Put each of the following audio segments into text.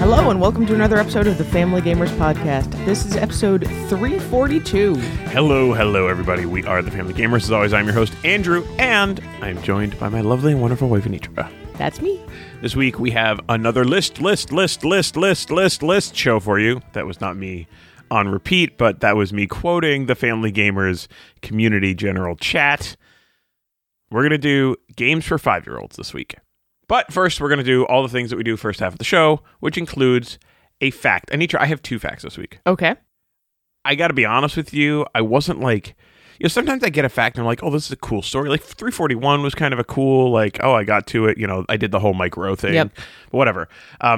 Hello and welcome to another episode of the Family Gamers Podcast. This is episode 342. Hello, everybody. We are the Family Gamers. As always, I'm your host, Andrew, and I'm joined by my lovely and wonderful wife, Anitra. That's me. This week, we have another list show for you. That was not me on repeat, but that was me quoting the Family Gamers Community General Chat. We're going to do games for 5-year-olds this week. But first, we're going to do all the things that we do first half of the show, which includes a fact. Anitra, I have two facts this week. Okay. I got to be honest with you. I wasn't like, you know, sometimes I get a fact and I'm like, oh, this is a cool story. Like 341 was kind of a cool, like, oh, I got to it. You know, I did the whole Mike Rowe thing. Yep. But whatever.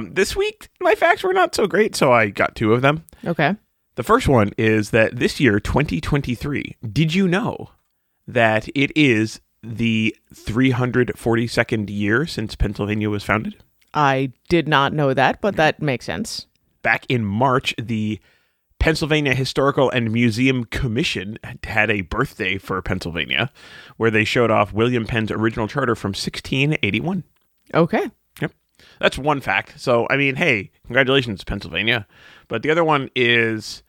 This week, my facts were not so great, so I got two of them. Okay. The first one is that this year, 2023, did you know that it is the 342nd year since Pennsylvania was founded? I did not know that, but that makes sense. Back in March, the Pennsylvania Historical and Museum Commission had a birthday for Pennsylvania, where they showed off William Penn's original charter from 1681. Okay. Yep. That's one fact. So, I mean, hey, congratulations, Pennsylvania. But the other one is,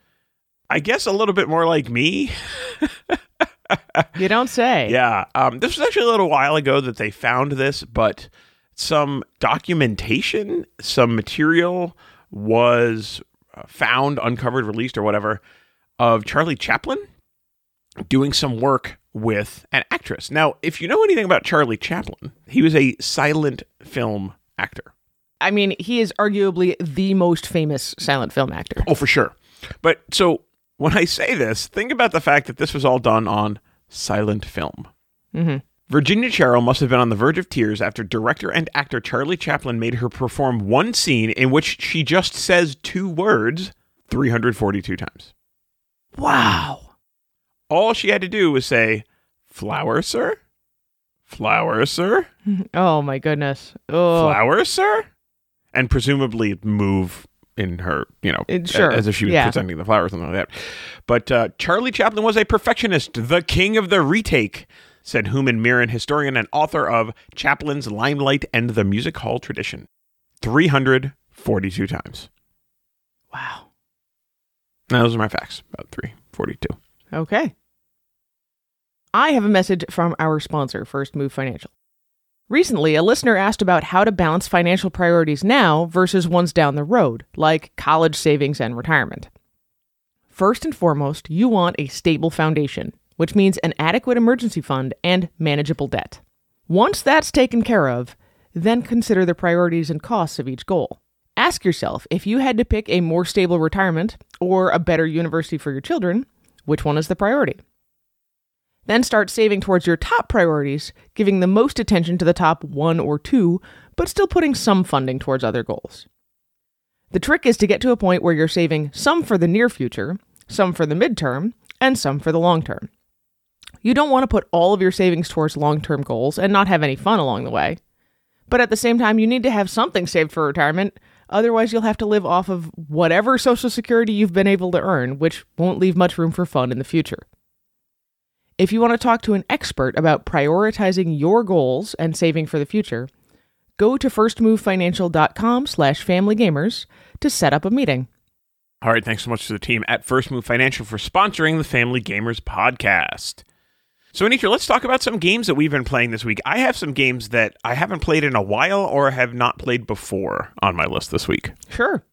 I guess, a little bit more like me. You don't say. Yeah. This was actually a little while ago that they found this, but some documentation, some material was found, uncovered, released, or whatever, of Charlie Chaplin doing some work with an actress. Now, if you know anything about Charlie Chaplin, he was a silent film actor. I mean, he is arguably the most famous silent film actor. Oh, for sure. But so when I say this, think about the fact that this was all done on silent film. Mm-hmm. Virginia Cheryl must have been on the verge of tears after director and actor Charlie Chaplin made her perform one scene in which she just says two words 342 times. Wow. All she had to do was say, "Flower, sir? Flower, sir?" Oh, my goodness. Oh. "Flower, sir?" And presumably move in her, you know, sure, as if she was presenting the flower or something like that. But Charlie Chaplin was a perfectionist, the king of the retake, said Hooman Miran, historian and author of Chaplin's Limelight and the Music Hall Tradition. 342 times. Wow. Now, those are my facts about 342. Okay. I have a message from our sponsor, First Move Financial. Recently, a listener asked about how to balance financial priorities now versus ones down the road, like college savings and retirement. First and foremost, you want a stable foundation, which means an adequate emergency fund and manageable debt. Once that's taken care of, then consider the priorities and costs of each goal. Ask yourself, if you had to pick a more stable retirement or a better university for your children, which one is the priority? Then start saving towards your top priorities, giving the most attention to the top one or two, but still putting some funding towards other goals. The trick is to get to a point where you're saving some for the near future, some for the midterm, and some for the long term. You don't want to put all of your savings towards long-term goals and not have any fun along the way. But at the same time, you need to have something saved for retirement, otherwise you'll have to live off of whatever Social Security you've been able to earn, which won't leave much room for fun in the future. If you want to talk to an expert about prioritizing your goals and saving for the future, go to firstmovefinancial.com/familygamers to set up a meeting. All right, thanks so much to the team at First Move Financial for sponsoring the Family Gamers Podcast. So, Anitra, let's talk about some games that we've been playing this week. I have some games that I haven't played in a while or have not played before on my list this week. Sure.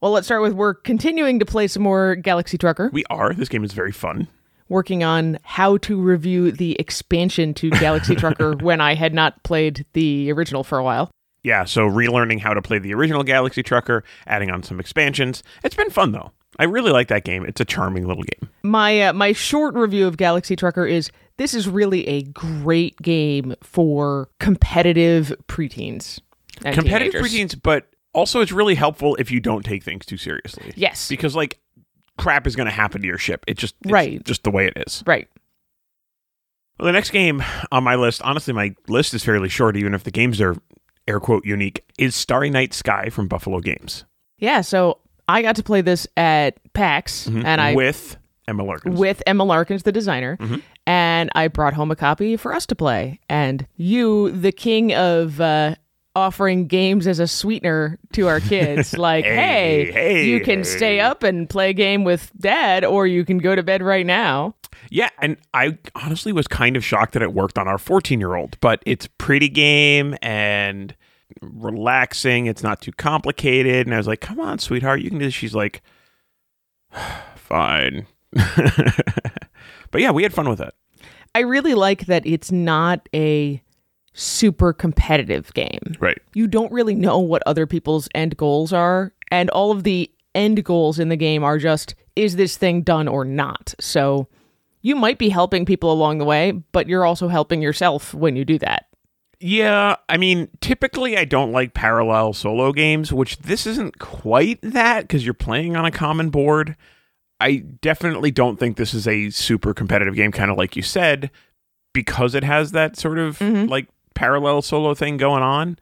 Well, let's start with, we're continuing to play some more Galaxy Trucker. We are. This game is very fun. Working on how to review the expansion to Galaxy Trucker when I had not played the original for a while. Yeah, so relearning how to play the original Galaxy Trucker, adding on some expansions. It's been fun, though. I really like that game. It's a charming little game. My short review of Galaxy Trucker is, This is really a great game for competitive preteens and competitive teenagers. Preteens, but also it's really helpful if you don't take things too seriously. Yes. Because, like, crap is going to happen to your ship. It's just the way it is. Right. Well, the next game on my list, honestly, my list is fairly short, even if the games are, air quote, unique, is Starry Night Sky from Buffalo Games. Yeah, so I got to play this at PAX. Mm-hmm. With Emma Larkins. With Emma Larkins, the designer. Mm-hmm. And I brought home a copy for us to play. And you, the king of offering games as a sweetener to our kids, like, hey, you can stay up and play a game with Dad, or you can go to bed right now. Yeah, and I honestly was kind of shocked that it worked on our 14-year-old, but it's a pretty game and relaxing. It's not too complicated. And I was like, come on, sweetheart, you can do this. She's like, fine. But yeah, we had fun with it. I really like that it's not a super competitive game. Right. You don't really know what other people's end goals are, and all of the end goals in the game are just, is this thing done or not? So you might be helping people along the way, but you're also helping yourself when you do that. Yeah, I mean, typically I don't like parallel solo games, which this isn't quite that because you're playing on a common board. I definitely don't think this is a super competitive game, kind of like you said, because it has that sort of like parallel solo thing going on.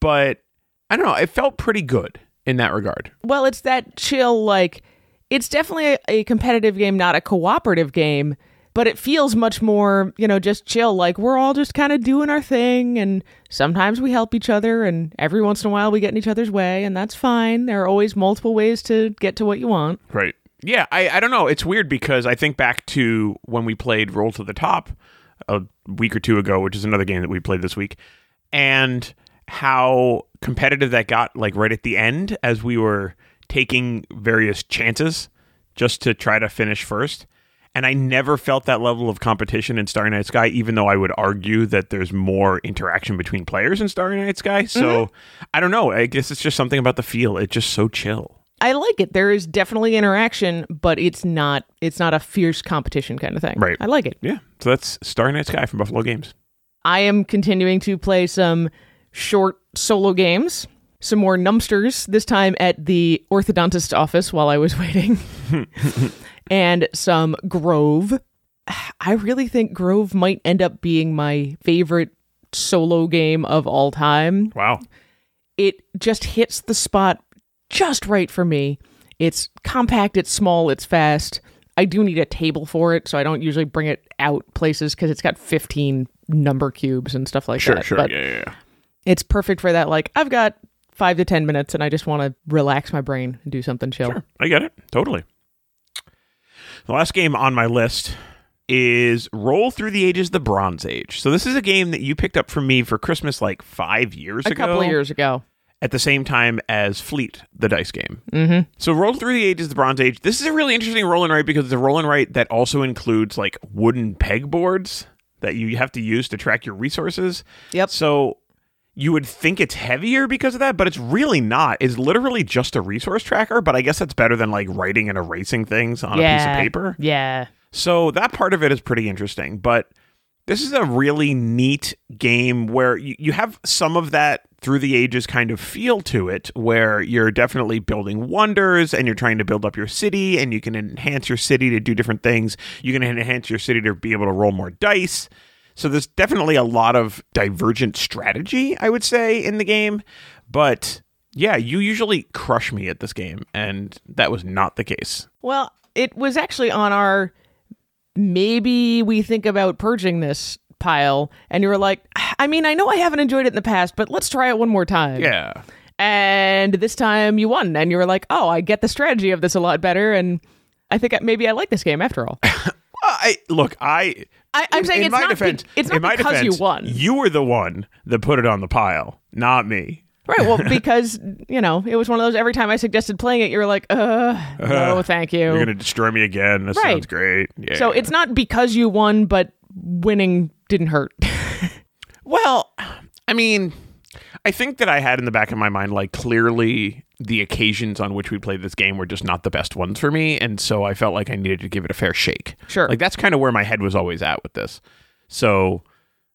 But I don't know, it felt pretty good in that regard. Well, it's that chill, like, it's definitely a competitive game, not a cooperative game, but it feels much more, you know, just chill. Like, we're all just kind of doing our thing, and sometimes we help each other, and every once in a while we get in each other's way, and that's fine. There are always multiple ways to get to what you want. Right. Yeah, I don't know. It's weird because I think back to when we played Roll to the Top a week or two ago, which is another game that we played this week, and how competitive that got, like, right at the end as we were taking various chances just to try to finish first. And I never felt that level of competition in Starry Night Sky, even though I would argue that there's more interaction between players in Starry Night Sky. So I don't know. I guess it's just something about the feel. It's just so chill. I like it. There is definitely interaction, but it's not a fierce competition kind of thing. Right. I like it. Yeah. So that's Starry Night Sky from Buffalo Games. I am continuing to play some short solo games. Some more Numsters, this time at the orthodontist's office while I was waiting. And some Grove. I really think Grove might end up being my favorite solo game of all time. Wow. It just hits the spot just right for me. It's compact, it's small, it's fast. I do need a table for it, so I don't usually bring it out places because it's got 15 number cubes and stuff like that. Sure, yeah. It's perfect for that. Like, I've got 5 to 10 minutes, and I just want to relax my brain and do something chill. Sure, I get it. Totally. The last game on my list is Roll Through the Ages the Bronze Age. So this is a game that you picked up from me for Christmas like 5 years ago. A couple of years ago. At the same time as Fleet, the dice game. Mm-hmm. So Roll Through the Ages the Bronze Age. This is a really interesting roll and write because it's a roll and write that also includes like wooden pegboards that you have to use to track your resources. Yep. So you would think it's heavier because of that, but it's really not. It's literally just a resource tracker, but I guess that's better than like writing and erasing things on a piece of paper. Yeah. So that part of it is pretty interesting, but this is a really neat game where you have some of that Through the Ages kind of feel to it, where you're definitely building wonders and you're trying to build up your city, and you can enhance your city to do different things. You can enhance your city to be able to roll more dice. So there's definitely a lot of divergent strategy, I would say, in the game. But yeah, you usually crush me at this game, and that was not the case. Well, it was actually on our maybe we think about purging this pile, and you were like, I mean, I know I haven't enjoyed it in the past, but let's try it one more time. Yeah. And this time you won, and you were like, oh, I get the strategy of this a lot better, and I think maybe I like this game after all. I'm saying it's not because you won. You were the one that put it on the pile, not me. Right, well, because, you know, it was one of those, every time I suggested playing it, you were like, no, thank you. You're going to destroy me again. That sounds great. Yeah. So it's not because you won, but winning didn't hurt. Well, I mean, I think that I had in the back of my mind, like, clearly the occasions on which we played this game were just not the best ones for me, and so I felt like I needed to give it a fair shake. Sure. Like, that's kind of where my head was always at with this. So,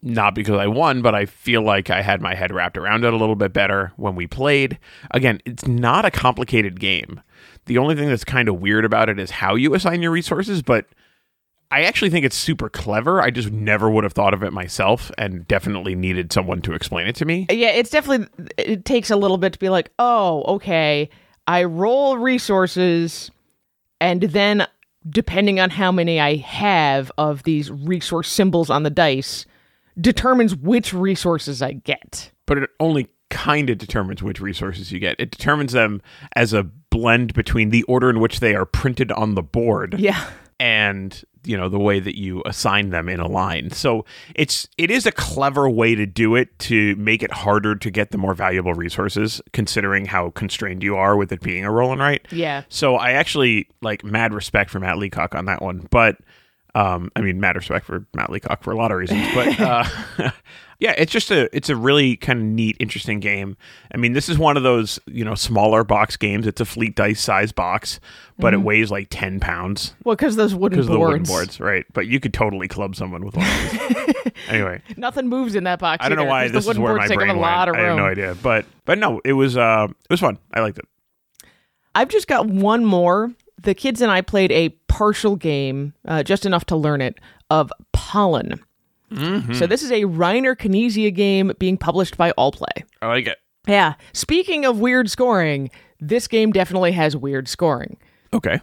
not because I won, but I feel like I had my head wrapped around it a little bit better when we played. Again, it's not a complicated game. The only thing that's kind of weird about it is how you assign your resources, but I actually think it's super clever. I just never would have thought of it myself and definitely needed someone to explain it to me. Yeah, it's definitely, it takes a little bit to be like, oh, okay, I roll resources and then depending on how many I have of these resource symbols on the dice determines which resources I get. But it only kind of determines which resources you get. It determines them as a blend between the order in which they are printed on the board. Yeah. And, you know, the way that you assign them in a line. So it is a clever way to do it, to make it harder to get the more valuable resources, considering how constrained you are with it being a roll and write. Yeah. So I actually, like, mad respect for Matt Leacock on that one. But, I mean, mad respect for Matt Leacock for a lot of reasons. But, yeah, it's a really kind of neat, interesting game. I mean, this is one of those, you know, smaller box games. It's a Fleet dice size box, but it weighs like 10 pounds. Well, because those wooden boards. Because of the wooden boards, right. But you could totally club someone with one of these. Anyway. Nothing moves in that box. I don't know why this is where my brain went. I have no idea. But no, it was fun. I liked it. I've just got one more. The kids and I played a partial game, just enough to learn it, of Pollen. Mm-hmm. So this is a Reiner Knizia game being published by Allplay. I like it. Yeah. Speaking of weird scoring, this game definitely has weird scoring. Okay.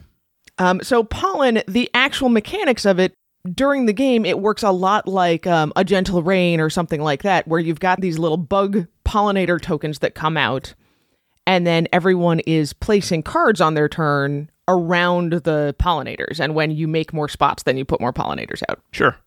So Pollen, the actual mechanics of it, during the game, it works a lot like A Gentle Rain or something like that, where you've got these little bug pollinator tokens that come out, and then everyone is placing cards on their turn around the pollinators, and when you make more spots, then you put more pollinators out. Sure.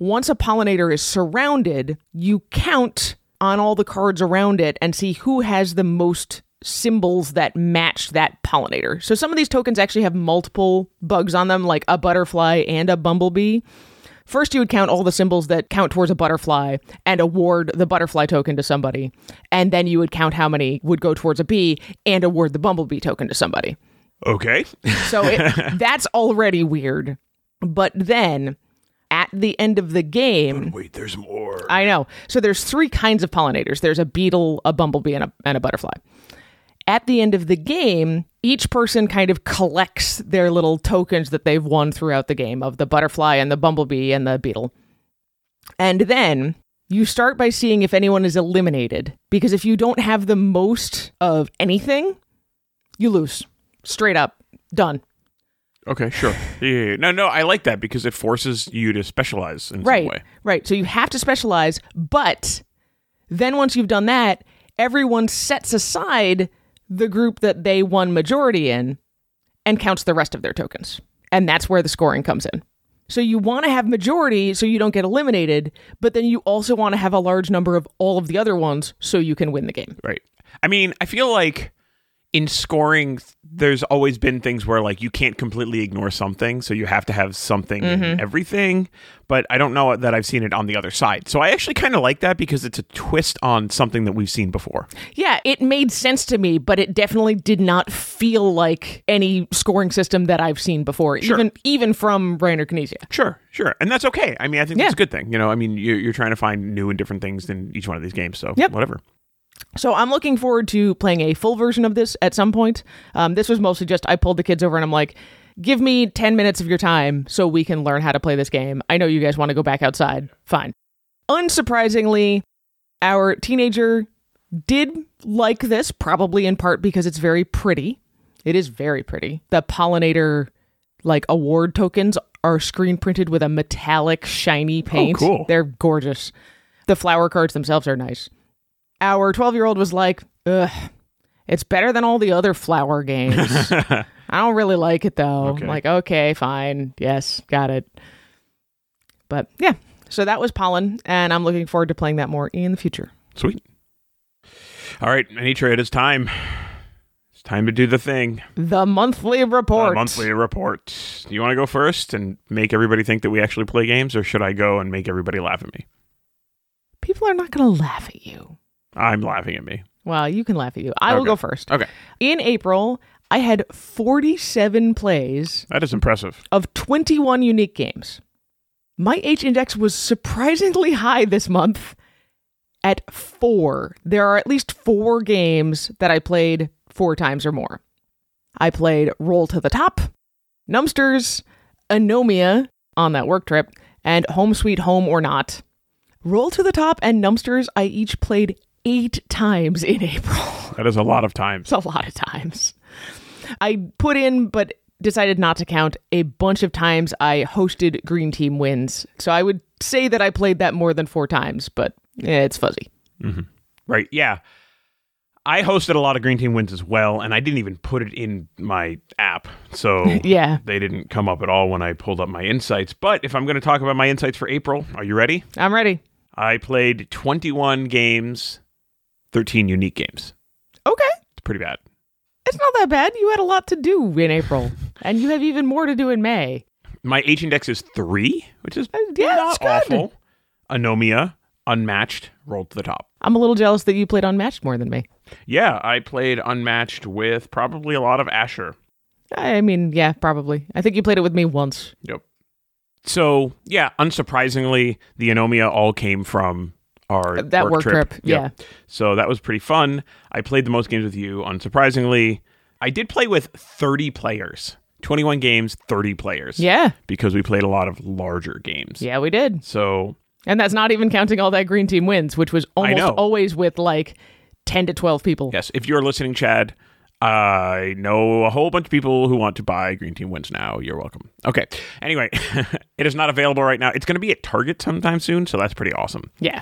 Once a pollinator is surrounded, you count on all the cards around it and see who has the most symbols that match that pollinator. So some of these tokens actually have multiple bugs on them, like a butterfly and a bumblebee. First, you would count all the symbols that count towards a butterfly and award the butterfly token to somebody. And then you would count how many would go towards a bee and award the bumblebee token to somebody. Okay. So that's already weird. But then at the end of the game... But wait, there's more. I know. So there's three kinds of pollinators. There's a beetle, a bumblebee, and a butterfly. At the end of the game, each person kind of collects their little tokens that they've won throughout the game, of the butterfly and the bumblebee and the beetle. And then you start by seeing if anyone is eliminated, because if you don't have the most of anything, you lose. Straight up. Done. Okay, sure. Yeah. No, I like that because it forces you to specialize in some way. Right. So you have to specialize, but then once you've done that, everyone sets aside the group that they won majority in and counts the rest of their tokens. And that's where the scoring comes in. So you want to have majority so you don't get eliminated, but then you also want to have a large number of all of the other ones so you can win the game. Right. I mean, I feel like in scoring, there's always been things where, like, you can't completely ignore something, so you have to have something in everything, but I don't know that I've seen it on the other side. So I actually kind of like that because it's a twist on something that we've seen before. Yeah, it made sense to me, but it definitely did not feel like any scoring system that I've seen before, sure. even from Reiner Knizia. Sure. And that's okay. I mean, I think that's a good thing. You know, I mean, you're trying to find new and different things in each one of these games, so whatever. So I'm looking forward to playing a full version of this at some point. This was mostly just I pulled the kids over and I'm like, give me 10 minutes of your time so we can learn how to play this game. I know you guys want to go back outside. Fine. Unsurprisingly, our teenager did like this, probably in part because it's very pretty. It is very pretty. The pollinator, like, award tokens are screen printed with a metallic, shiny paint. Oh, cool. They're gorgeous. The flower cards themselves are nice. Our 12-year-old was like, ugh, it's better than all the other flower games. I don't really like it, though. Okay. I'm like, okay, fine. Yes, got it. But yeah, so that was Pollen, and I'm looking forward to playing that more in the future. Sweet. All right, Anitra, it is time. It's time to do the thing. The monthly report. The monthly report. Do you want to go first and make everybody think that we actually play games, or should I go and make everybody laugh at me? People are not going to laugh at you. I'm laughing at me. Wow, you can laugh at you. I will go first. Okay. In April, I had 47 plays. That is impressive. Of 21 unique games. My H index was surprisingly high this month at 4. There are at least 4 games that I played 4 times or more. I played Roll to the Top, Numsters, Anomia on that work trip, and Home Sweet Home or Not. Roll to the Top and Numsters I each played 8 times in April. That is a lot of times. It's a lot of times. I put in, but decided not to count, a bunch of times I hosted Green Team Wins. So I would say that I played that more than 4 times, but it's fuzzy. Mm-hmm. Right, yeah. I hosted a lot of Green Team Wins as well, and I didn't even put it in my app. So yeah, they didn't come up at all when I pulled up my insights. But if I'm going to talk about my insights for April, are you ready? I'm ready. I played 21 games, 13 unique games. Okay. It's pretty bad. It's not that bad. You had a lot to do in April, and you have even more to do in May. My H index is 3, which is not awful. Anomia, Unmatched, Rolled to the Top. I'm a little jealous that you played Unmatched more than me. Yeah, I played Unmatched with probably a lot of Asher. I mean, yeah, probably. I think you played it with me once. Yep. So, yeah, unsurprisingly, the Anomia all came from our work trip. Yep. Yeah. So that was pretty fun. I played the most games with you, unsurprisingly. I did play with 30 players. 21 games, 30 players. Yeah. Because we played a lot of larger games. Yeah, we did. So... And that's not even counting all that Green Team Wins, which was almost always with like 10 to 12 people. Yes. If you're listening, Chad, I know a whole bunch of people who want to buy Green Team Wins now. You're welcome. Okay. Anyway, it is not available right now. It's going to be at Target sometime soon, so that's pretty awesome. Yeah.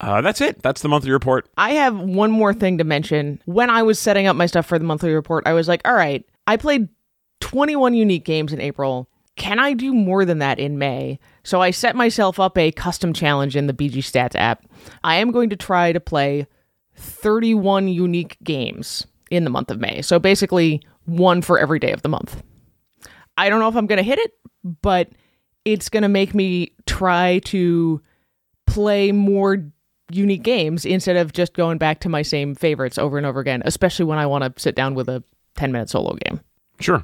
That's it. That's the monthly report. I have one more thing to mention. When I was setting up my stuff for the monthly report, I was like, all right, I played 21 unique games in April. Can I do more than that in May? So I set myself up a custom challenge in the BG Stats app. I am going to try to play 31 unique games in the month of May. So basically one for every day of the month. I don't know if I'm going to hit it, but it's going to make me try to play more unique games instead of just going back to my same favorites over and over again, especially when I want to sit down with a 10-minute solo game. Sure.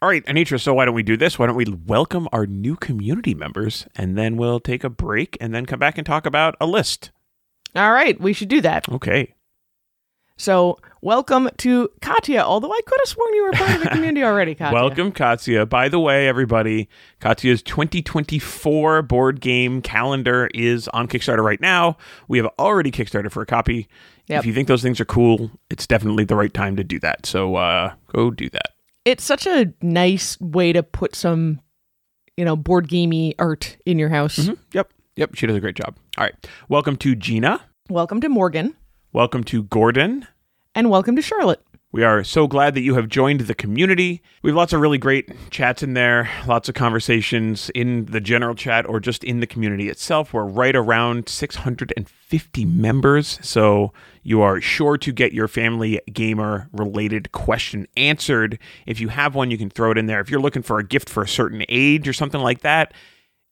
All right, Anitra, so why don't we do this? Why don't we welcome our new community members, and then we'll take a break and then come back and talk about a list. All right, we should do that. Okay. So welcome to Katya, although I could have sworn you were part of the community already, Katya. Welcome, Katya. By the way, everybody, Katya's 2024 board game calendar is on Kickstarter right now. We have already Kickstarted for a copy. Yep. If you think those things are cool, it's definitely the right time to do that. So go do that. It's such a nice way to put some, board gamey art in your house. Mm-hmm. Yep. She does a great job. All right. Welcome to Gina. Welcome to Morgan. Welcome to Gordon. And welcome to Charlotte. We are so glad that you have joined the community. We have lots of really great chats in there, lots of conversations in the general chat or just in the community itself. We're right around 650 members, so you are sure to get your family gamer-related question answered. If you have one, you can throw it in there. If you're looking for a gift for a certain age or something like that,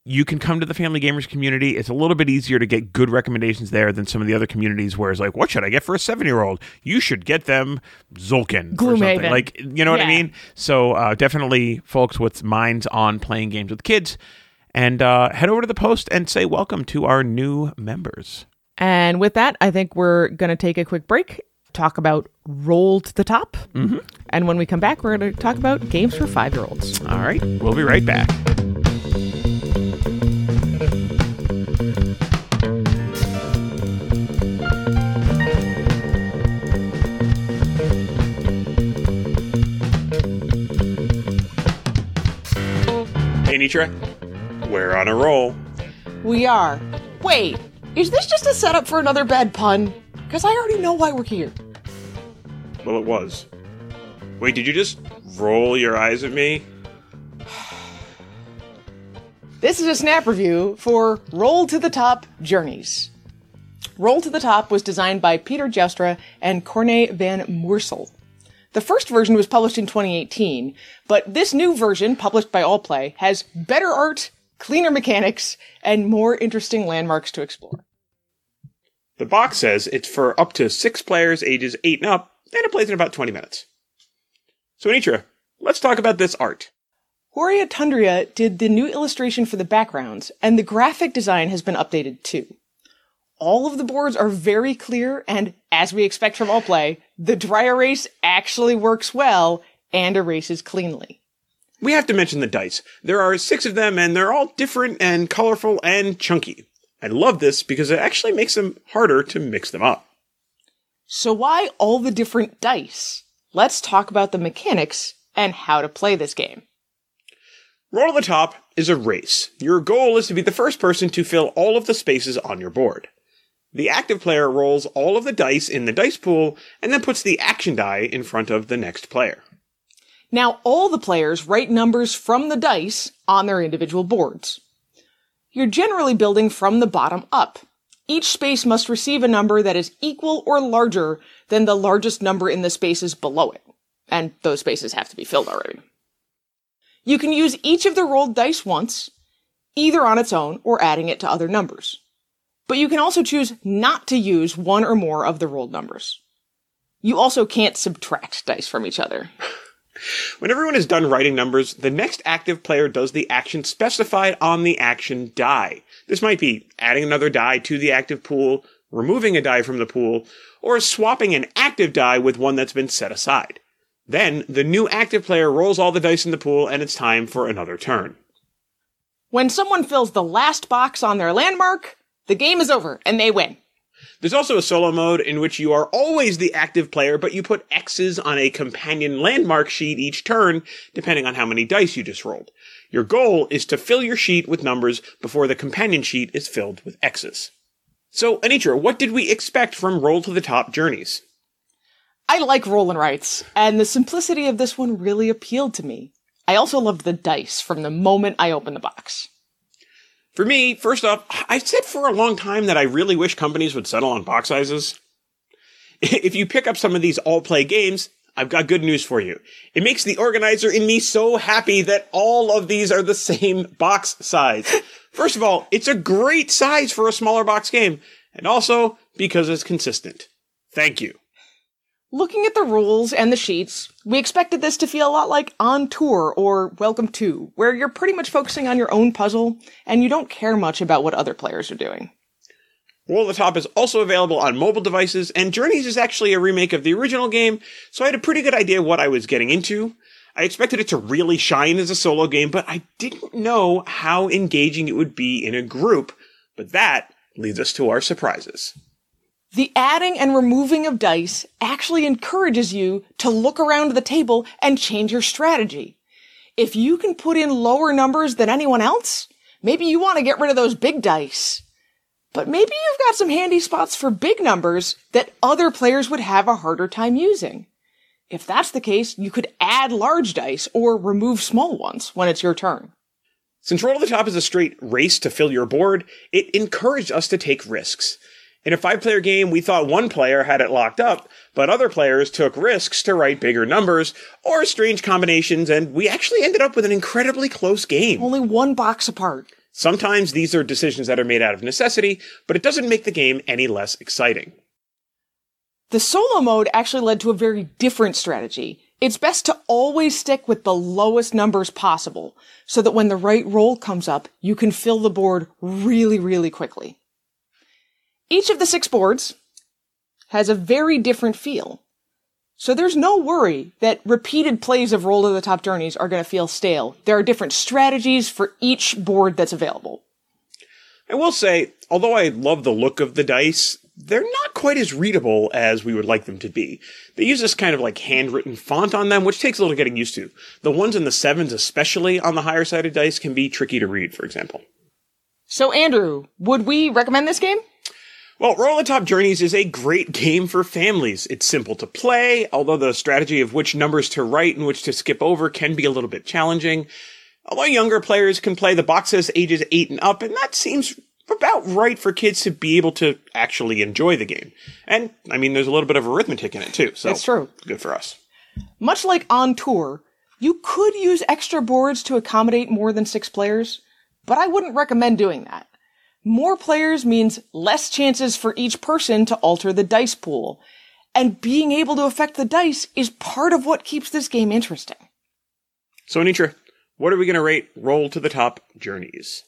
you can come to the Family Gamers community. It's a little bit easier to get good recommendations there than some of the other communities where it's like, what should I get for a 7-year-old? You should get them Zulkin Gloom or something. Haven. Like, you know what I mean? So definitely folks with minds on playing games with kids. And head over to the post and say welcome to our new members. And with that, I think we're going to take a quick break, talk about Roll to the Top. Mm-hmm. And when we come back, we're going to talk about games for 5-year-olds. All right. We'll be right back. Anitra, we're on a roll. We are. Wait, is this just a setup for another bad pun? Because I already know why we're here. Well, it was. Wait, did you just roll your eyes at me? This is a snap review for Roll to the Top Journeys. Roll to the Top was designed by Peter Joustra and Corné van Moorsel. The first version was published in 2018, but this new version, published by Allplay, has better art, cleaner mechanics, and more interesting landmarks to explore. The box says it's for up to 6 players ages 8 and up, and it plays in about 20 minutes. So Anitra, let's talk about this art. Horia Tundria did the new illustration for the backgrounds, and the graphic design has been updated too. All of the boards are very clear, and as we expect from Allplay, the dry erase actually works well and erases cleanly. We have to mention the dice. There are 6 of them, and they're all different and colorful and chunky. I love this because it actually makes them harder to mix them up. So why all the different dice? Let's talk about the mechanics and how to play this game. Roll to the Top is a race. Your goal is to be the first person to fill all of the spaces on your board. The active player rolls all of the dice in the dice pool and then puts the action die in front of the next player. Now all the players write numbers from the dice on their individual boards. You're generally building from the bottom up. Each space must receive a number that is equal or larger than the largest number in the spaces below it. And those spaces have to be filled already. You can use each of the rolled dice once, either on its own or adding it to other numbers. But you can also choose not to use one or more of the rolled numbers. You also can't subtract dice from each other. When everyone is done writing numbers, the next active player does the action specified on the action die. This might be adding another die to the active pool, removing a die from the pool, or swapping an active die with one that's been set aside. Then, the new active player rolls all the dice in the pool, and it's time for another turn. When someone fills the last box on their landmark, the game is over, and they win. There's also a solo mode in which you are always the active player, but you put X's on a companion landmark sheet each turn, depending on how many dice you just rolled. Your goal is to fill your sheet with numbers before the companion sheet is filled with X's. So, Anitra, what did we expect from Roll to the Top Journeys? I like roll and writes, and the simplicity of this one really appealed to me. I also loved the dice from the moment I opened the box. For me, first off, I've said for a long time that I really wish companies would settle on box sizes. If you pick up some of these Allplay games, I've got good news for you. It makes the organizer in me so happy that all of these are the same box size. First of all, it's a great size for a smaller box game, and also because it's consistent. Thank you. Looking at the rules and the sheets, we expected this to feel a lot like On Tour or Welcome To, where you're pretty much focusing on your own puzzle, and you don't care much about what other players are doing. Roll to the Top is also available on mobile devices, and Journeys is actually a remake of the original game, so I had a pretty good idea what I was getting into. I expected it to really shine as a solo game, but I didn't know how engaging it would be in a group, but that leads us to our surprises. The adding and removing of dice actually encourages you to look around the table and change your strategy. If you can put in lower numbers than anyone else, maybe you want to get rid of those big dice. But maybe you've got some handy spots for big numbers that other players would have a harder time using. If that's the case, you could add large dice or remove small ones when it's your turn. Since Roll to the Top is a straight race to fill your board, it encouraged us to take risks. In a 5-player game, we thought one player had it locked up, but other players took risks to write bigger numbers or strange combinations, and we actually ended up with an incredibly close game. Only one box apart. Sometimes these are decisions that are made out of necessity, but it doesn't make the game any less exciting. The solo mode actually led to a very different strategy. It's best to always stick with the lowest numbers possible, so that when the right roll comes up, you can fill the board really, really quickly. Each of the 6 boards has a very different feel, so there's no worry that repeated plays of Roll to the Top Journeys are going to feel stale. There are different strategies for each board that's available. I will say, although I love the look of the dice, they're not quite as readable as we would like them to be. They use this kind of like handwritten font on them, which takes a little getting used to. The ones in the 7s, especially on the higher sided dice, can be tricky to read, for example. So Andrew, would we recommend this game? Well, Roll to the Top Journeys is a great game for families. It's simple to play, although the strategy of which numbers to write and which to skip over can be a little bit challenging. Although younger players can play the boxes ages 8 and up, and that seems about right for kids to be able to actually enjoy the game. And, I mean, there's a little bit of arithmetic in it, too, so it's true. Good for us. Much like On Tour, you could use extra boards to accommodate more than 6 players, but I wouldn't recommend doing that. More players means less chances for each person to alter the dice pool, and being able to affect the dice is part of what keeps this game interesting. So, Anitra, what are we going to rate Roll to the Top Journeys?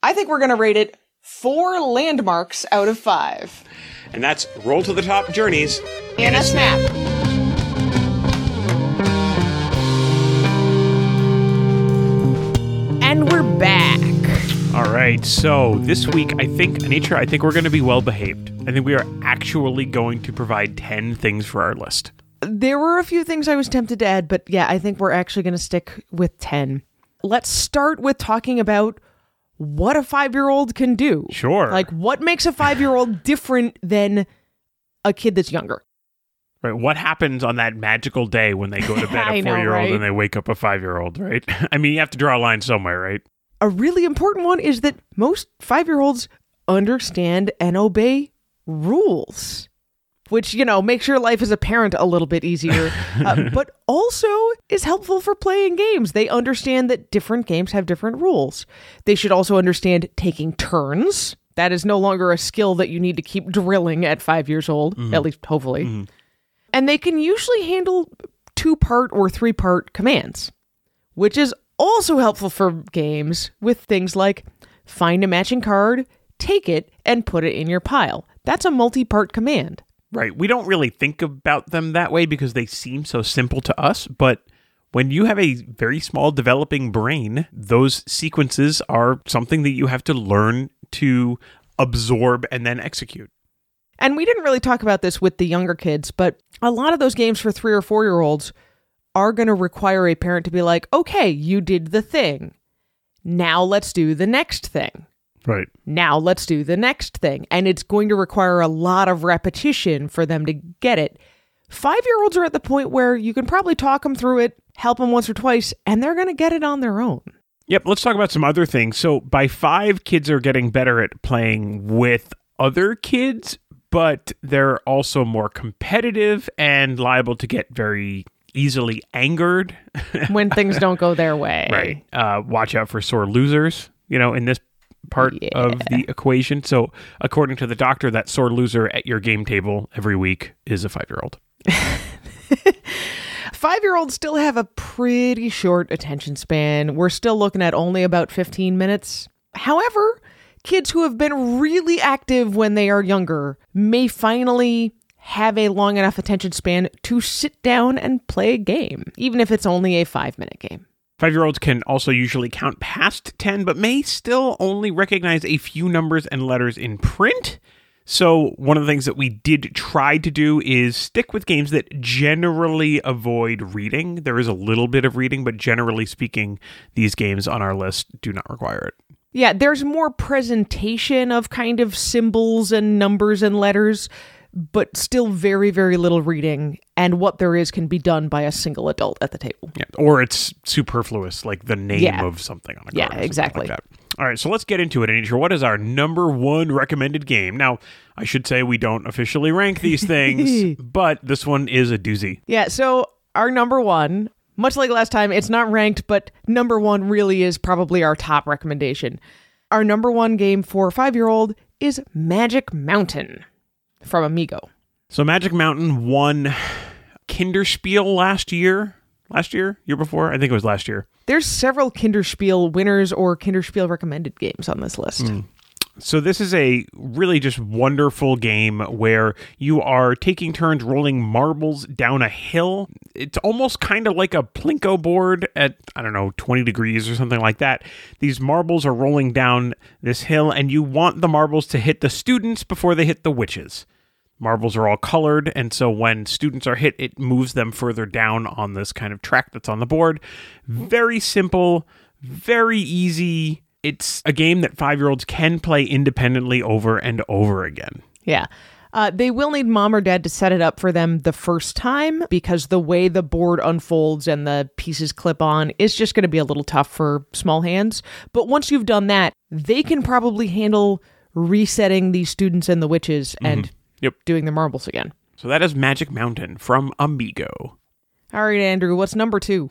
I think we're going to rate it 4 landmarks out of 5. And that's Roll to the Top Journeys in a snap. And we're back. All right, so this week, I think, Anitra, I think we're going to be well-behaved. I think we are actually going to provide 10 things for our list. There were a few things I was tempted to add, but yeah, I think we're actually going to stick with 10. Let's start with talking about what a 5-year-old can do. Sure. Like, what makes a 5-year-old different than a kid that's younger? Right. What happens on that magical day when they go to bed a 4-year-old and they wake up a 5-year-old, right? I mean, you have to draw a line somewhere, right? A really important one is that most 5-year-olds understand and obey rules, which, you know, makes your life as a parent a little bit easier, but also is helpful for playing games. They understand that different games have different rules. They should also understand taking turns. That is no longer a skill that you need to keep drilling at 5 years old, at least hopefully. And they can usually handle 2-part or 3-part commands, which is also helpful for games with things like find a matching card, take it, and put it in your pile. That's a multi-part command. Right. We don't really think about them that way because they seem so simple to us. But when you have a very small developing brain, those sequences are something that you have to learn to absorb and then execute. And we didn't really talk about this with the younger kids, but a lot of those games for 3 or 4-year-olds are going to require a parent to be like, okay, you did the thing. Now let's do the next thing. Right. Now let's do the next thing. And it's going to require a lot of repetition for them to get it. 5-year-olds are at the point where you can probably talk them through it, help them once or twice, and they're going to get it on their own. Yep. Let's talk about some other things. So by 5, kids are getting better at playing with other kids, but they're also more competitive and liable to get very easily angered when things don't go their way. Right. Watch out for sore losers, you know, in this part of the equation. So according to the doctor, that sore loser at your game table every week is a 5-year-old. 5-year-olds still have a pretty short attention span. We're still looking at only about 15 minutes. However, kids who have been really active when they are younger may finally have a long enough attention span to sit down and play a game, even if it's only a 5-minute game. 5-year-olds can also usually count past 10, but may still only recognize a few numbers and letters in print. So one of the things that we did try to do is stick with games that generally avoid reading. There is a little bit of reading, but generally speaking, these games on our list do not require it. Yeah, there's more presentation of kind of symbols and numbers and letters, but still very, very little reading, and what there is can be done by a single adult at the table. Yeah, or it's superfluous, like the name of something on a card. Yeah, exactly. Like that. All right, so let's get into it. Anitra, what is our number one recommended game? Now, I should say we don't officially rank these things, but this one is a doozy. Yeah, so our number one, much like last time, it's not ranked, but number one really is probably our top recommendation. Our number one game for a 5-year-old is Magic Mountain from Amigo. So Magic Mountain won Kinderspiel year before? I think it was last year. There's several Kinderspiel winners or Kinderspiel recommended games on this list. So this is a really just wonderful game where you are taking turns rolling marbles down a hill. It's almost kind of like a Plinko board at, I don't know, 20 degrees or something like that. These marbles are rolling down this hill, and you want the marbles to hit the students before they hit the witches. Marbles are all colored, and so when students are hit, it moves them further down on this kind of track that's on the board. Very simple, very easy. It's a game that 5-year-olds can play independently over and over again. Yeah. They will need mom or dad to set it up for them the first time because the way the board unfolds and the pieces clip on is just going to be a little tough for small hands. But once you've done that, they can probably handle resetting the students and the witches and doing the marbles again. So that is Magic Mountain from Amigo. All right, Andrew, what's number 2?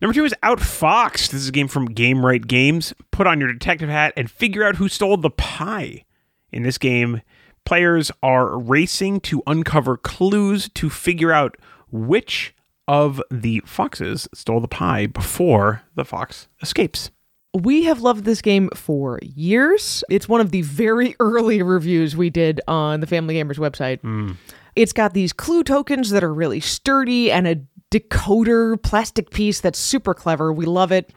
Number 2 is Outfoxed. This is a game from GameRight Games. Put on your detective hat and figure out who stole the pie. In this game, players are racing to uncover clues to figure out which of the foxes stole the pie before the fox escapes. We have loved this game for years. It's one of the very early reviews we did on the Family Gamers website. Mm. It's got these clue tokens that are really sturdy and a decoder plastic piece that's super clever. We love it.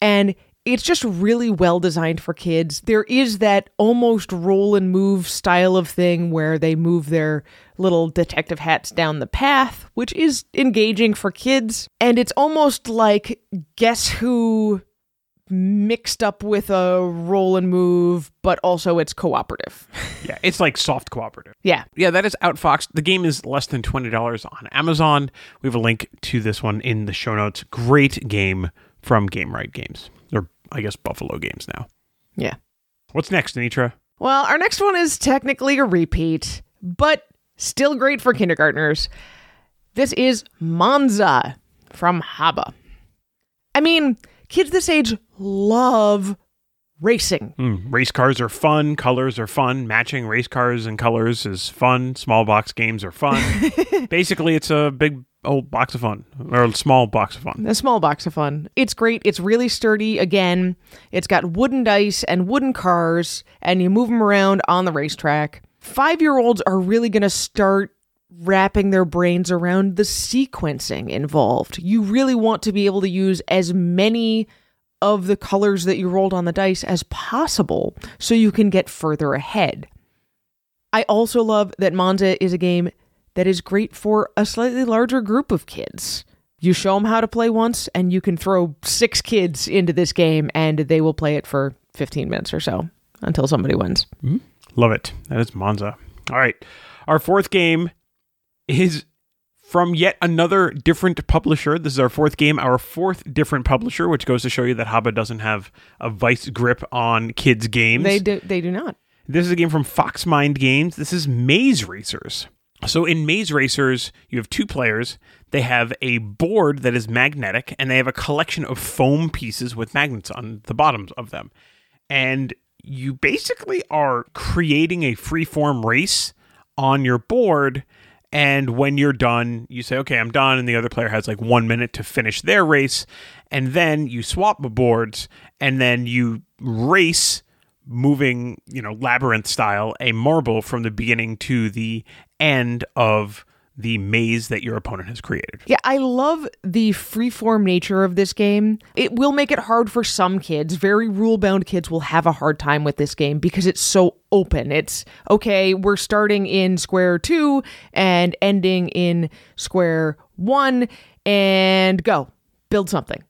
And it's just really well designed for kids. There is that almost roll and move style of thing where they move their little detective hats down the path, which is engaging for kids. And it's almost like Guess Who mixed up with a roll and move, but also it's cooperative. Yeah, it's like soft cooperative. Yeah, that is Outfoxed. The game is less than $20 on Amazon. We have a link to this one in the show notes. Great game from GameRight Games. Or I guess Buffalo Games now. Yeah. What's next, Anitra? Well, our next one is technically a repeat, but still great for kindergartners. This is Monza from Haba. I mean, kids this age love racing. Race cars are fun. Colors are fun. Matching race cars and colors is fun. Small box games are fun. Basically, it's a big old box of fun. Or a small box of fun. A small box of fun. It's great. It's really sturdy. Again, it's got wooden dice and wooden cars, and you move them around on the racetrack. 5-year-olds are really going to start wrapping their brains around the sequencing involved. You really want to be able to use as many of the colors that you rolled on the dice as possible so you can get further ahead. I also love that Monza is a game that is great for a slightly larger group of kids. You show them how to play once and you can throw 6 kids into this game and they will play it for 15 minutes or so until somebody wins. Mm-hmm. Love it. That is Monza. All right. Our fourth game is from yet another different publisher. This is our fourth game, our fourth different publisher, which goes to show you that Haba doesn't have a vice grip on kids' games. They do not. This is a game from Foxmind Games. This is Maze Racers. So in Maze Racers, you have 2 players. They have a board that is magnetic, and they have a collection of foam pieces with magnets on the bottoms of them. And you basically are creating a free-form race on your board. And when you're done, you say, okay, I'm done. And the other player has like 1 minute to finish their race. And then you swap boards and then you race moving, labyrinth style, a marble from the beginning to the end of the maze that your opponent has created. Yeah, I love the freeform nature of this game. It will make it hard for some kids. Very rule-bound kids will have a hard time with this game because it's so open. It's, okay, we're starting in square 2 and ending in square 1 and go. Build something.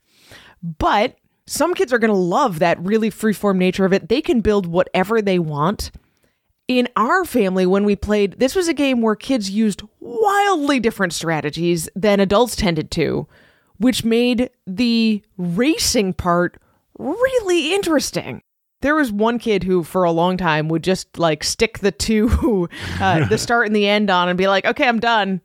But some kids are going to love that really freeform nature of it. They can build whatever they want. In our family, when we played, this was a game where kids used wildly different strategies than adults tended to, which made the racing part really interesting. There was one kid who, for a long time, would just like stick the two, the start and the end on and be like, okay, I'm done.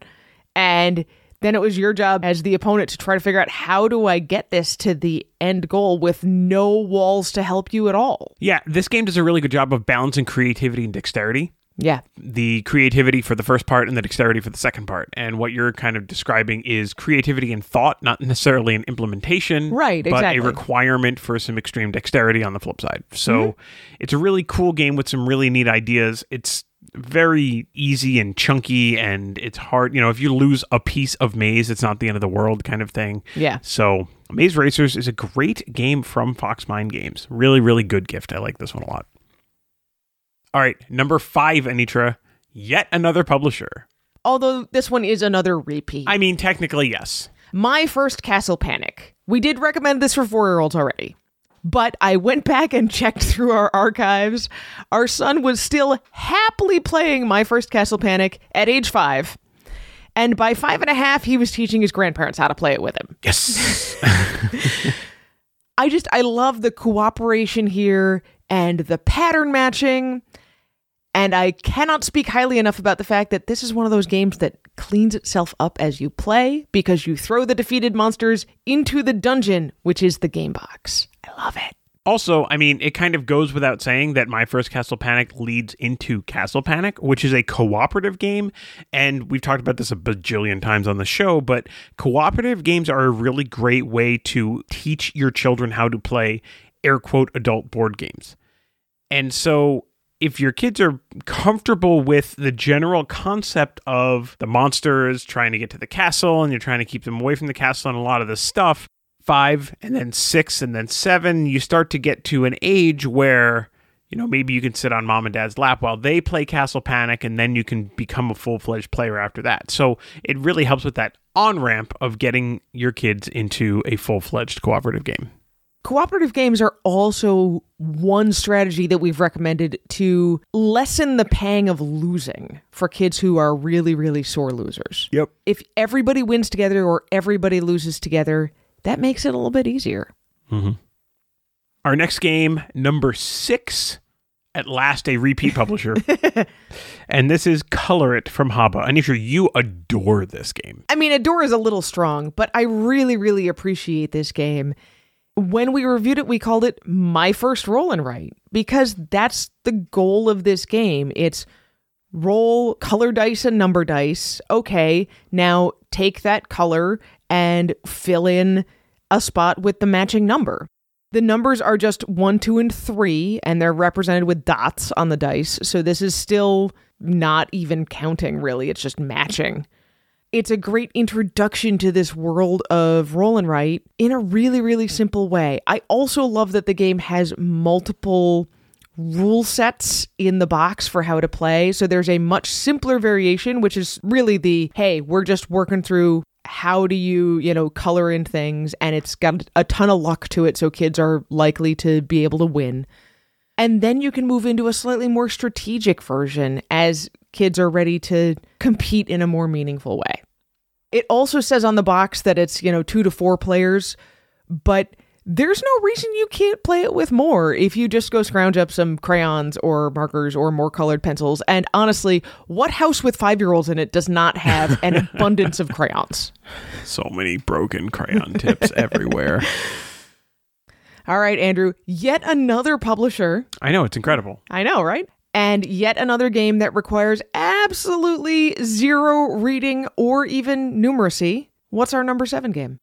And then it was your job as the opponent to try to figure out, how do I get this to the end goal with no walls to help you at all? Yeah, this game does a really good job of balancing creativity and dexterity. Yeah. The creativity for the first part and the dexterity for the second part. And what you're kind of describing is creativity and thought, not necessarily an implementation. Right, exactly. But a requirement for some extreme dexterity on the flip side. So It's a really cool game with some really neat ideas. It's very easy and chunky, and it's hard. If you lose a piece of maze, it's not the end of the world kind of thing. Yeah. So Maze Racers is a great game from Foxmind Games. Really, really good gift. I like this one a lot. All right. Number 5, Anitra, yet another publisher. Although this one is another repeat. I mean, technically, yes. My First Castle Panic. We did recommend this for 4-year-olds already. But I went back and checked through our archives. Our son was still happily playing My First Castle Panic at age 5. And by 5.5, he was teaching his grandparents how to play it with him. Yes. I love the cooperation here and the pattern matching. And I cannot speak highly enough about the fact that this is one of those games that cleans itself up as you play because you throw the defeated monsters into the dungeon, which is the game box. I love it. Also, I mean, it kind of goes without saying that My First Castle Panic leads into Castle Panic, which is a cooperative game. And we've talked about this a bajillion times on the show, but cooperative games are a really great way to teach your children how to play air quote adult board games. And so if your kids are comfortable with the general concept of the monsters trying to get to the castle and you're trying to keep them away from the castle and a lot of this stuff, 5 and then 6 and then 7, you start to get to an age where, you know, maybe you can sit on mom and dad's lap while they play Castle Panic, and then you can become a full-fledged player after that. So it really helps with that on-ramp of getting your kids into a full-fledged cooperative game. Cooperative games are also one strategy that we've recommended to lessen the pang of losing for kids who are really, really sore losers. Yep. If everybody wins together or everybody loses together, that makes it a little bit easier. Mm-hmm. Our next game, number 6, at last a repeat publisher. And this is Color It from Haba. I'm sure you adore this game. I mean, adore is a little strong, but I really, really appreciate this game. When we reviewed it, we called it My First Roll and Write, because that's the goal of this game. It's roll color dice and number dice. Okay, now take that color and fill in a spot with the matching number. The numbers are just 1, 2, and 3, and they're represented with dots on the dice. So this is still not even counting, really. It's just matching. It's a great introduction to this world of roll and write in a really, really simple way. I also love that the game has multiple rule sets in the box for how to play. So there's a much simpler variation, which is really the, hey, we're just working through how do you, color in things. And it's got a ton of luck to it. So kids are likely to be able to win. And then you can move into a slightly more strategic version as kids are ready to compete in a more meaningful way. It also says on the box that it's, 2 to 4 players, but there's no reason you can't play it with more if you just go scrounge up some crayons or markers or more colored pencils. And honestly, what house with 5-year-olds in it does not have an abundance of crayons? So many broken crayon tips everywhere. All right, Andrew, yet another publisher. I know, it's incredible. I know, right? And yet another game that requires absolutely zero reading or even numeracy. What's our number 7 game?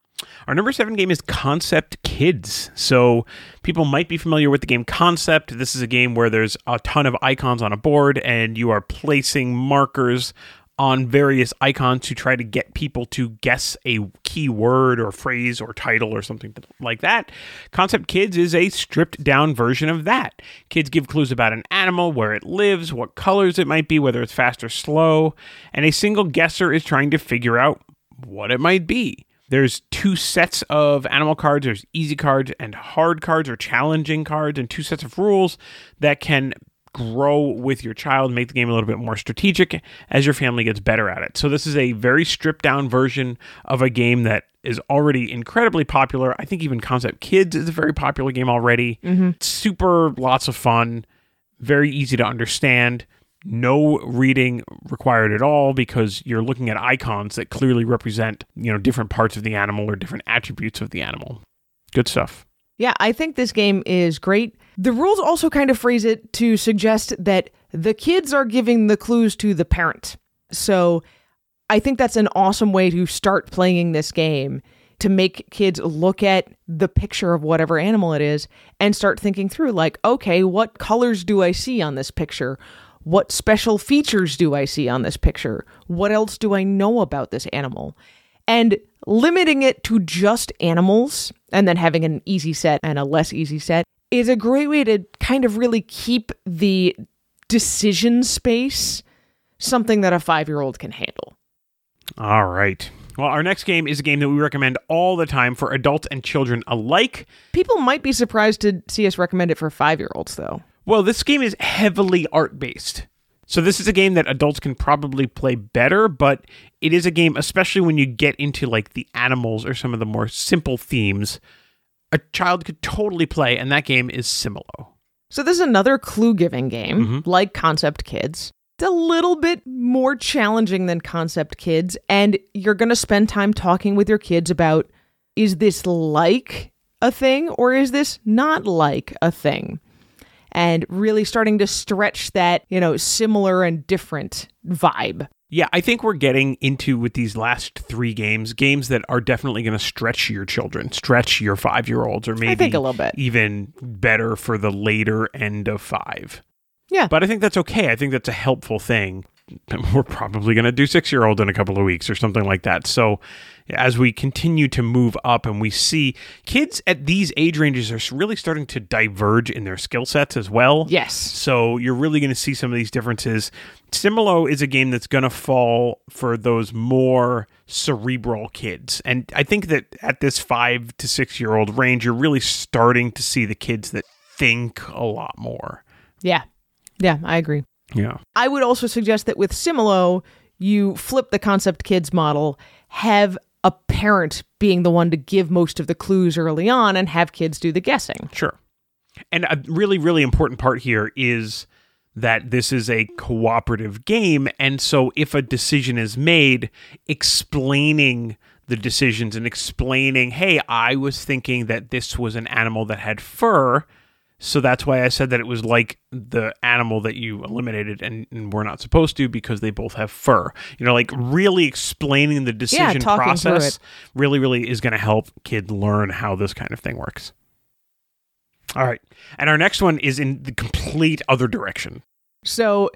Our number 7 game is Concept Kids. So people might be familiar with the game Concept. This is a game where there's a ton of icons on a board and you are placing markers on various icons to try to get people to guess a key word or phrase or title or something like that. Concept Kids is a stripped down version of that. Kids give clues about an animal, where it lives, what colors it might be, whether it's fast or slow, and a single guesser is trying to figure out what it might be. There's 2 sets of animal cards. There's easy cards and hard cards or challenging cards, and 2 sets of rules that can grow with your child, make the game a little bit more strategic as your family gets better at it. So this is a very stripped down version of a game that is already incredibly popular. I think even Concept Kids is a very popular game already. Mm-hmm. Super lots of fun, very easy to understand, no reading required at all because you're looking at icons that clearly represent, different parts of the animal or different attributes of the animal. Good stuff. Yeah, I think this game is great. The rules also kind of phrase it to suggest that the kids are giving the clues to the parent. So I think that's an awesome way to start playing this game, to make kids look at the picture of whatever animal it is and start thinking through, like, okay, what colors do I see on this picture? What special features do I see on this picture? What else do I know about this animal? And limiting it to just animals and then having an easy set and a less easy set is a great way to kind of really keep the decision space something that a 5-year-old can handle. All right. Well, our next game is a game that we recommend all the time for adults and children alike. People might be surprised to see us recommend it for 5-year-olds, though. Well, this game is heavily art-based. So this is a game that adults can probably play better, but it is a game, especially when you get into like the animals or some of the more simple themes, a child could totally play, and that game is Similo. So this is another clue-giving game, like Concept Kids. It's a little bit more challenging than Concept Kids, and you're going to spend time talking with your kids about, is this like a thing or is this not like a thing? And really starting to stretch that, you know, similar and different vibe. Yeah, I think we're getting into, with these last three games that are definitely going to stretch your children, stretch your 5-year-olds, or maybe I think a little bit even better for the later end of 5. Yeah. But I think that's okay. I think that's a helpful thing. We're probably going to do 6-year-old in a couple of weeks or something like that. So as we continue to move up and we see kids at these age ranges are really starting to diverge in their skill sets as well. Yes. So you're really going to see some of these differences. Similo is a game that's going to fall for those more cerebral kids. And I think that at this 5 to 6-year-old range, you're really starting to see the kids that think a lot more. Yeah. Yeah, I agree. Yeah. I would also suggest that with Similo, you flip the Concept Kids model, have a parent being the one to give most of the clues early on and have kids do the guessing. Sure. And a really, really important part here is that this is a cooperative game. And so if a decision is made, explaining the decisions and explaining, hey, I was thinking that this was an animal that had fur, so that's why I said that it was like the animal that you eliminated and we're not supposed to because they both have fur. You know, like really explaining the decision process really, really is going to help kids learn how this kind of thing works. All right. And our next one is in the complete other direction. So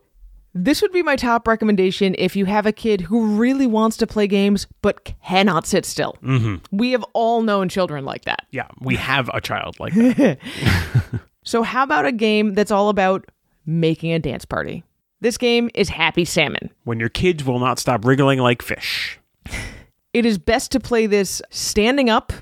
this would be my top recommendation if you have a kid who really wants to play games but cannot sit still. Mm-hmm. We have all known children like that. Yeah, we have a child like that. So how about a game that's all about making a dance party? This game is Happy Salmon. When your kids will not stop wriggling like fish. It is best to play this standing up,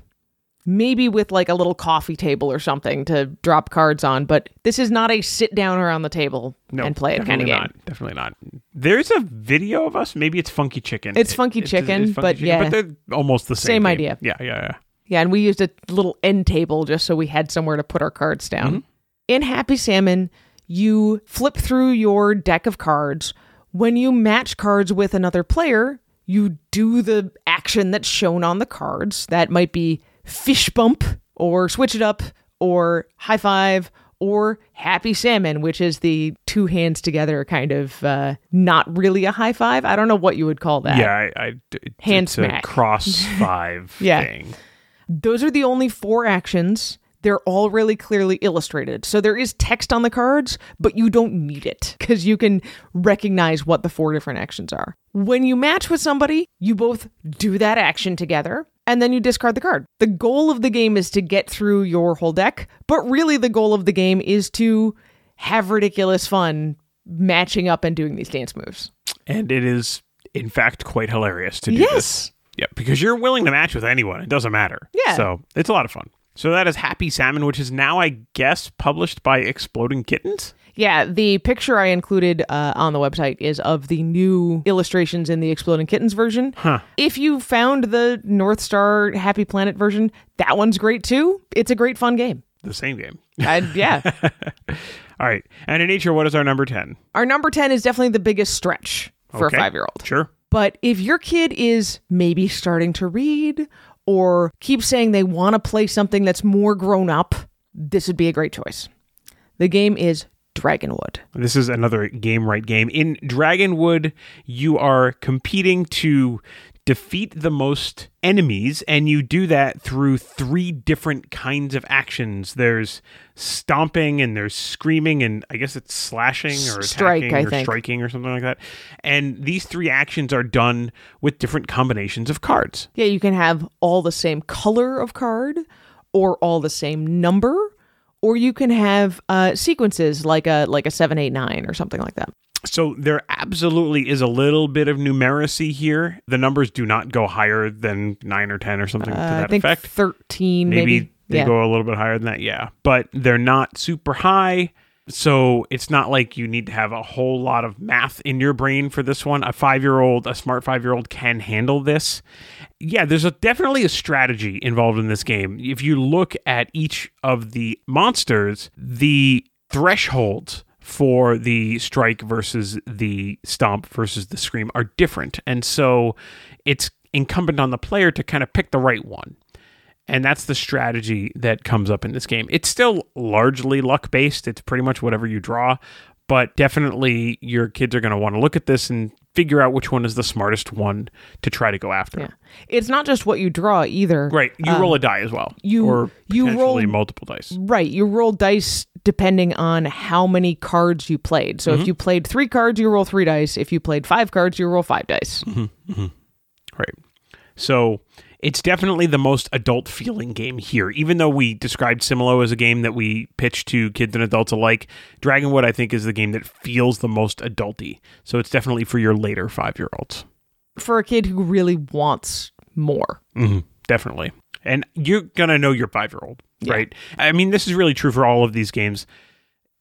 maybe with like a little coffee table or something to drop cards on, but this is not a sit down around the table and play it kind of game. Definitely not. There's a video of us. Maybe it's Funky Chicken. It's Funky Chicken. But they're almost the same game. Idea. Yeah. Yeah, and we used a little end table just so we had somewhere to put our cards down. Mm-hmm. In Happy Salmon, you flip through your deck of cards. When you match cards with another player, you do the action that's shown on the cards. That might be fish bump, or switch it up, or high five, or Happy Salmon, which is the two hands together kind of not really a high five. I don't know what you would call that. Yeah, hand smack. A cross five thing. Those are the only 4 actions. They're all really clearly illustrated. So there is text on the cards, but you don't need it because you can recognize what the 4 different actions are. When you match with somebody, you both do that action together and then you discard the card. The goal of the game is to get through your whole deck, but really the goal of the game is to have ridiculous fun matching up and doing these dance moves. And it is, in fact, quite hilarious to do this. Yeah, because you're willing to match with anyone. It doesn't matter. Yeah. So it's a lot of fun. So that is Happy Salmon, which is now, I guess, published by Exploding Kittens? Yeah, the picture I included on the website is of the new illustrations in the Exploding Kittens version. Huh. If you found the North Star Happy Planet version, that one's great too. It's a great fun game. The same game. All right. And in nature, what is our number 10? Our number 10 is definitely the biggest stretch for a 5-year-old. Sure. But if your kid is maybe starting to read or keep saying they want to play something that's more grown up, this would be a great choice. The game is Dragonwood. This is another GameRight game. In Dragonwood, you are competing to defeat the most enemies, and you do that through 3 different kinds of actions. There's stomping, and there's screaming, and I guess it's slashing or attacking or striking or something like that. And these 3 actions are done with different combinations of cards. Yeah, you can have all the same color of card, or all the same number, or you can have sequences like a 7, 8, 9 or something like that. So there absolutely is a little bit of numeracy here. The numbers do not go higher than 9 or 10 or something to that effect. I think effect. 13 maybe. They go a little bit higher than that, But they're not super high, so it's not like you need to have a whole lot of math in your brain for this one. A smart 5-year-old can handle this. Yeah, there's definitely a strategy involved in this game. If you look at each of the monsters, the thresholds for the strike versus the stomp versus the scream are different. And so it's incumbent on the player to kind of pick the right one. And that's the strategy that comes up in this game. It's still largely luck-based. It's pretty much whatever you draw. But definitely your kids are going to want to look at this and figure out which one is the smartest one to try to go after. Yeah. It's not just what you draw either. Right. You roll a die as well. Or potentially roll multiple dice. Right. You roll dice depending on how many cards you played. So if you played 3 cards, you roll 3 dice. If you played 5 cards, you roll 5 dice. Mm-hmm. Mm-hmm. Right. So it's definitely the most adult-feeling game here. Even though we described Similo as a game that we pitch to kids and adults alike, Dragonwood, I think, is the game that feels the most adult-y. So it's definitely for your later 5-year-olds. For a kid who really wants more. Mm-hmm, definitely. And you're going to know your 5-year-old, right? I mean, this is really true for all of these games.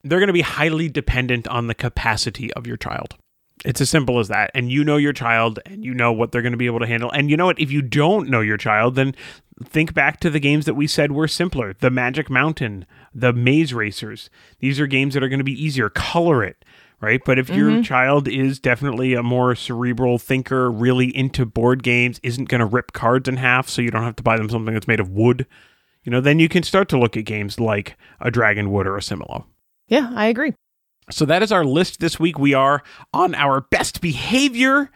They're going to be highly dependent on the capacity of your child. It's as simple as that. And you know your child, and you know what they're going to be able to handle. And you know what? If you don't know your child, then think back to the games that we said were simpler. The Magic Mountain, the Maze Racers. These are games that are going to be easier. Color it, right? But if your child is definitely a more cerebral thinker, really into board games, isn't going to rip cards in half so you don't have to buy them something that's made of wood, you know, then you can start to look at games like a Dragonwood or a Similo. Yeah, I agree. So that is our list this week. We are on our best behavior. I'm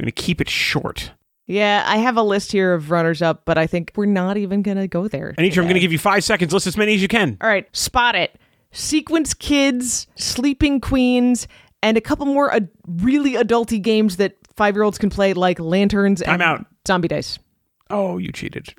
going to keep it short. Yeah, I have a list here of runners-up, but I think we're not even going to go there. Anitra, I'm going to give you 5 seconds. List as many as you can. All right. Spot it. Sequence Kids, Sleeping Queens, and a couple more really adulty games that 5-year-olds can play, like Lanterns and Zombie Dice. Oh, you cheated.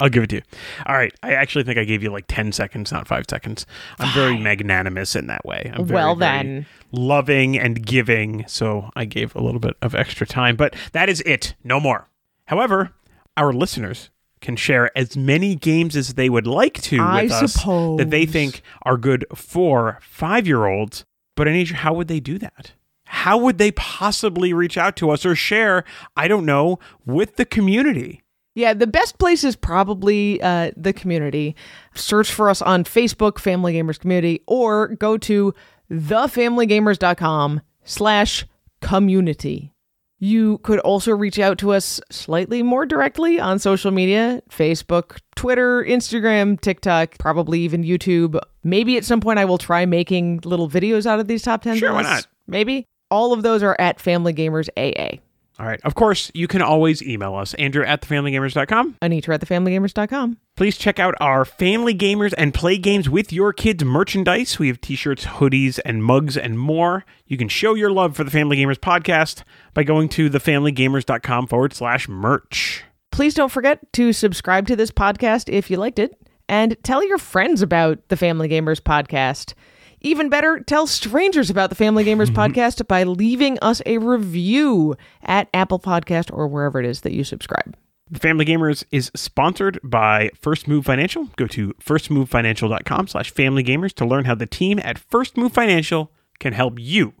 I'll give it to you. All right. I actually think I gave you like 10 seconds, not 5 seconds. I'm very magnanimous in that way. I'm very loving and giving. So I gave a little bit of extra time, but that is it. No more. However, our listeners can share as many games as they would like to with us that they think are good for 5-year-olds. But Anisha, how would they do that? How would they possibly reach out to us or share, I don't know, with the community? Yeah, the best place is probably the community. Search for us on Facebook, Family Gamers Community, or go to thefamilygamers.com/community. You could also reach out to us slightly more directly on social media, Facebook, Twitter, Instagram, TikTok, probably even YouTube. Maybe at some point I will try making little videos out of these top 10 lists. Sure, why not? Maybe. All of those are at Family Gamers AA. All right. Of course, you can always email us, Andrew@thefamilygamers.com. Anitra@thefamilygamers.com. Please check out our Family Gamers and Play Games with Your Kids merchandise. We have t-shirts, hoodies, and mugs, and more. You can show your love for the Family Gamers podcast by going to thefamilygamers.com/merch. Please don't forget to subscribe to this podcast if you liked it, and tell your friends about the Family Gamers podcast. Even better, tell strangers about the Family Gamers podcast by leaving us a review at Apple Podcast or wherever it is that you subscribe. The Family Gamers is sponsored by First Move Financial. Go to firstmovefinancial.com/Family Gamers to learn how the team at First Move Financial can help you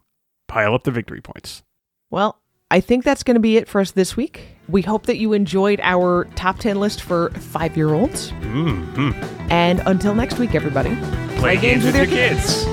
pile up the victory points. Well, I think that's going to be it for us this week. We hope that you enjoyed our top 10 list for 5-year-olds. And until next week, everybody, play games with your kids.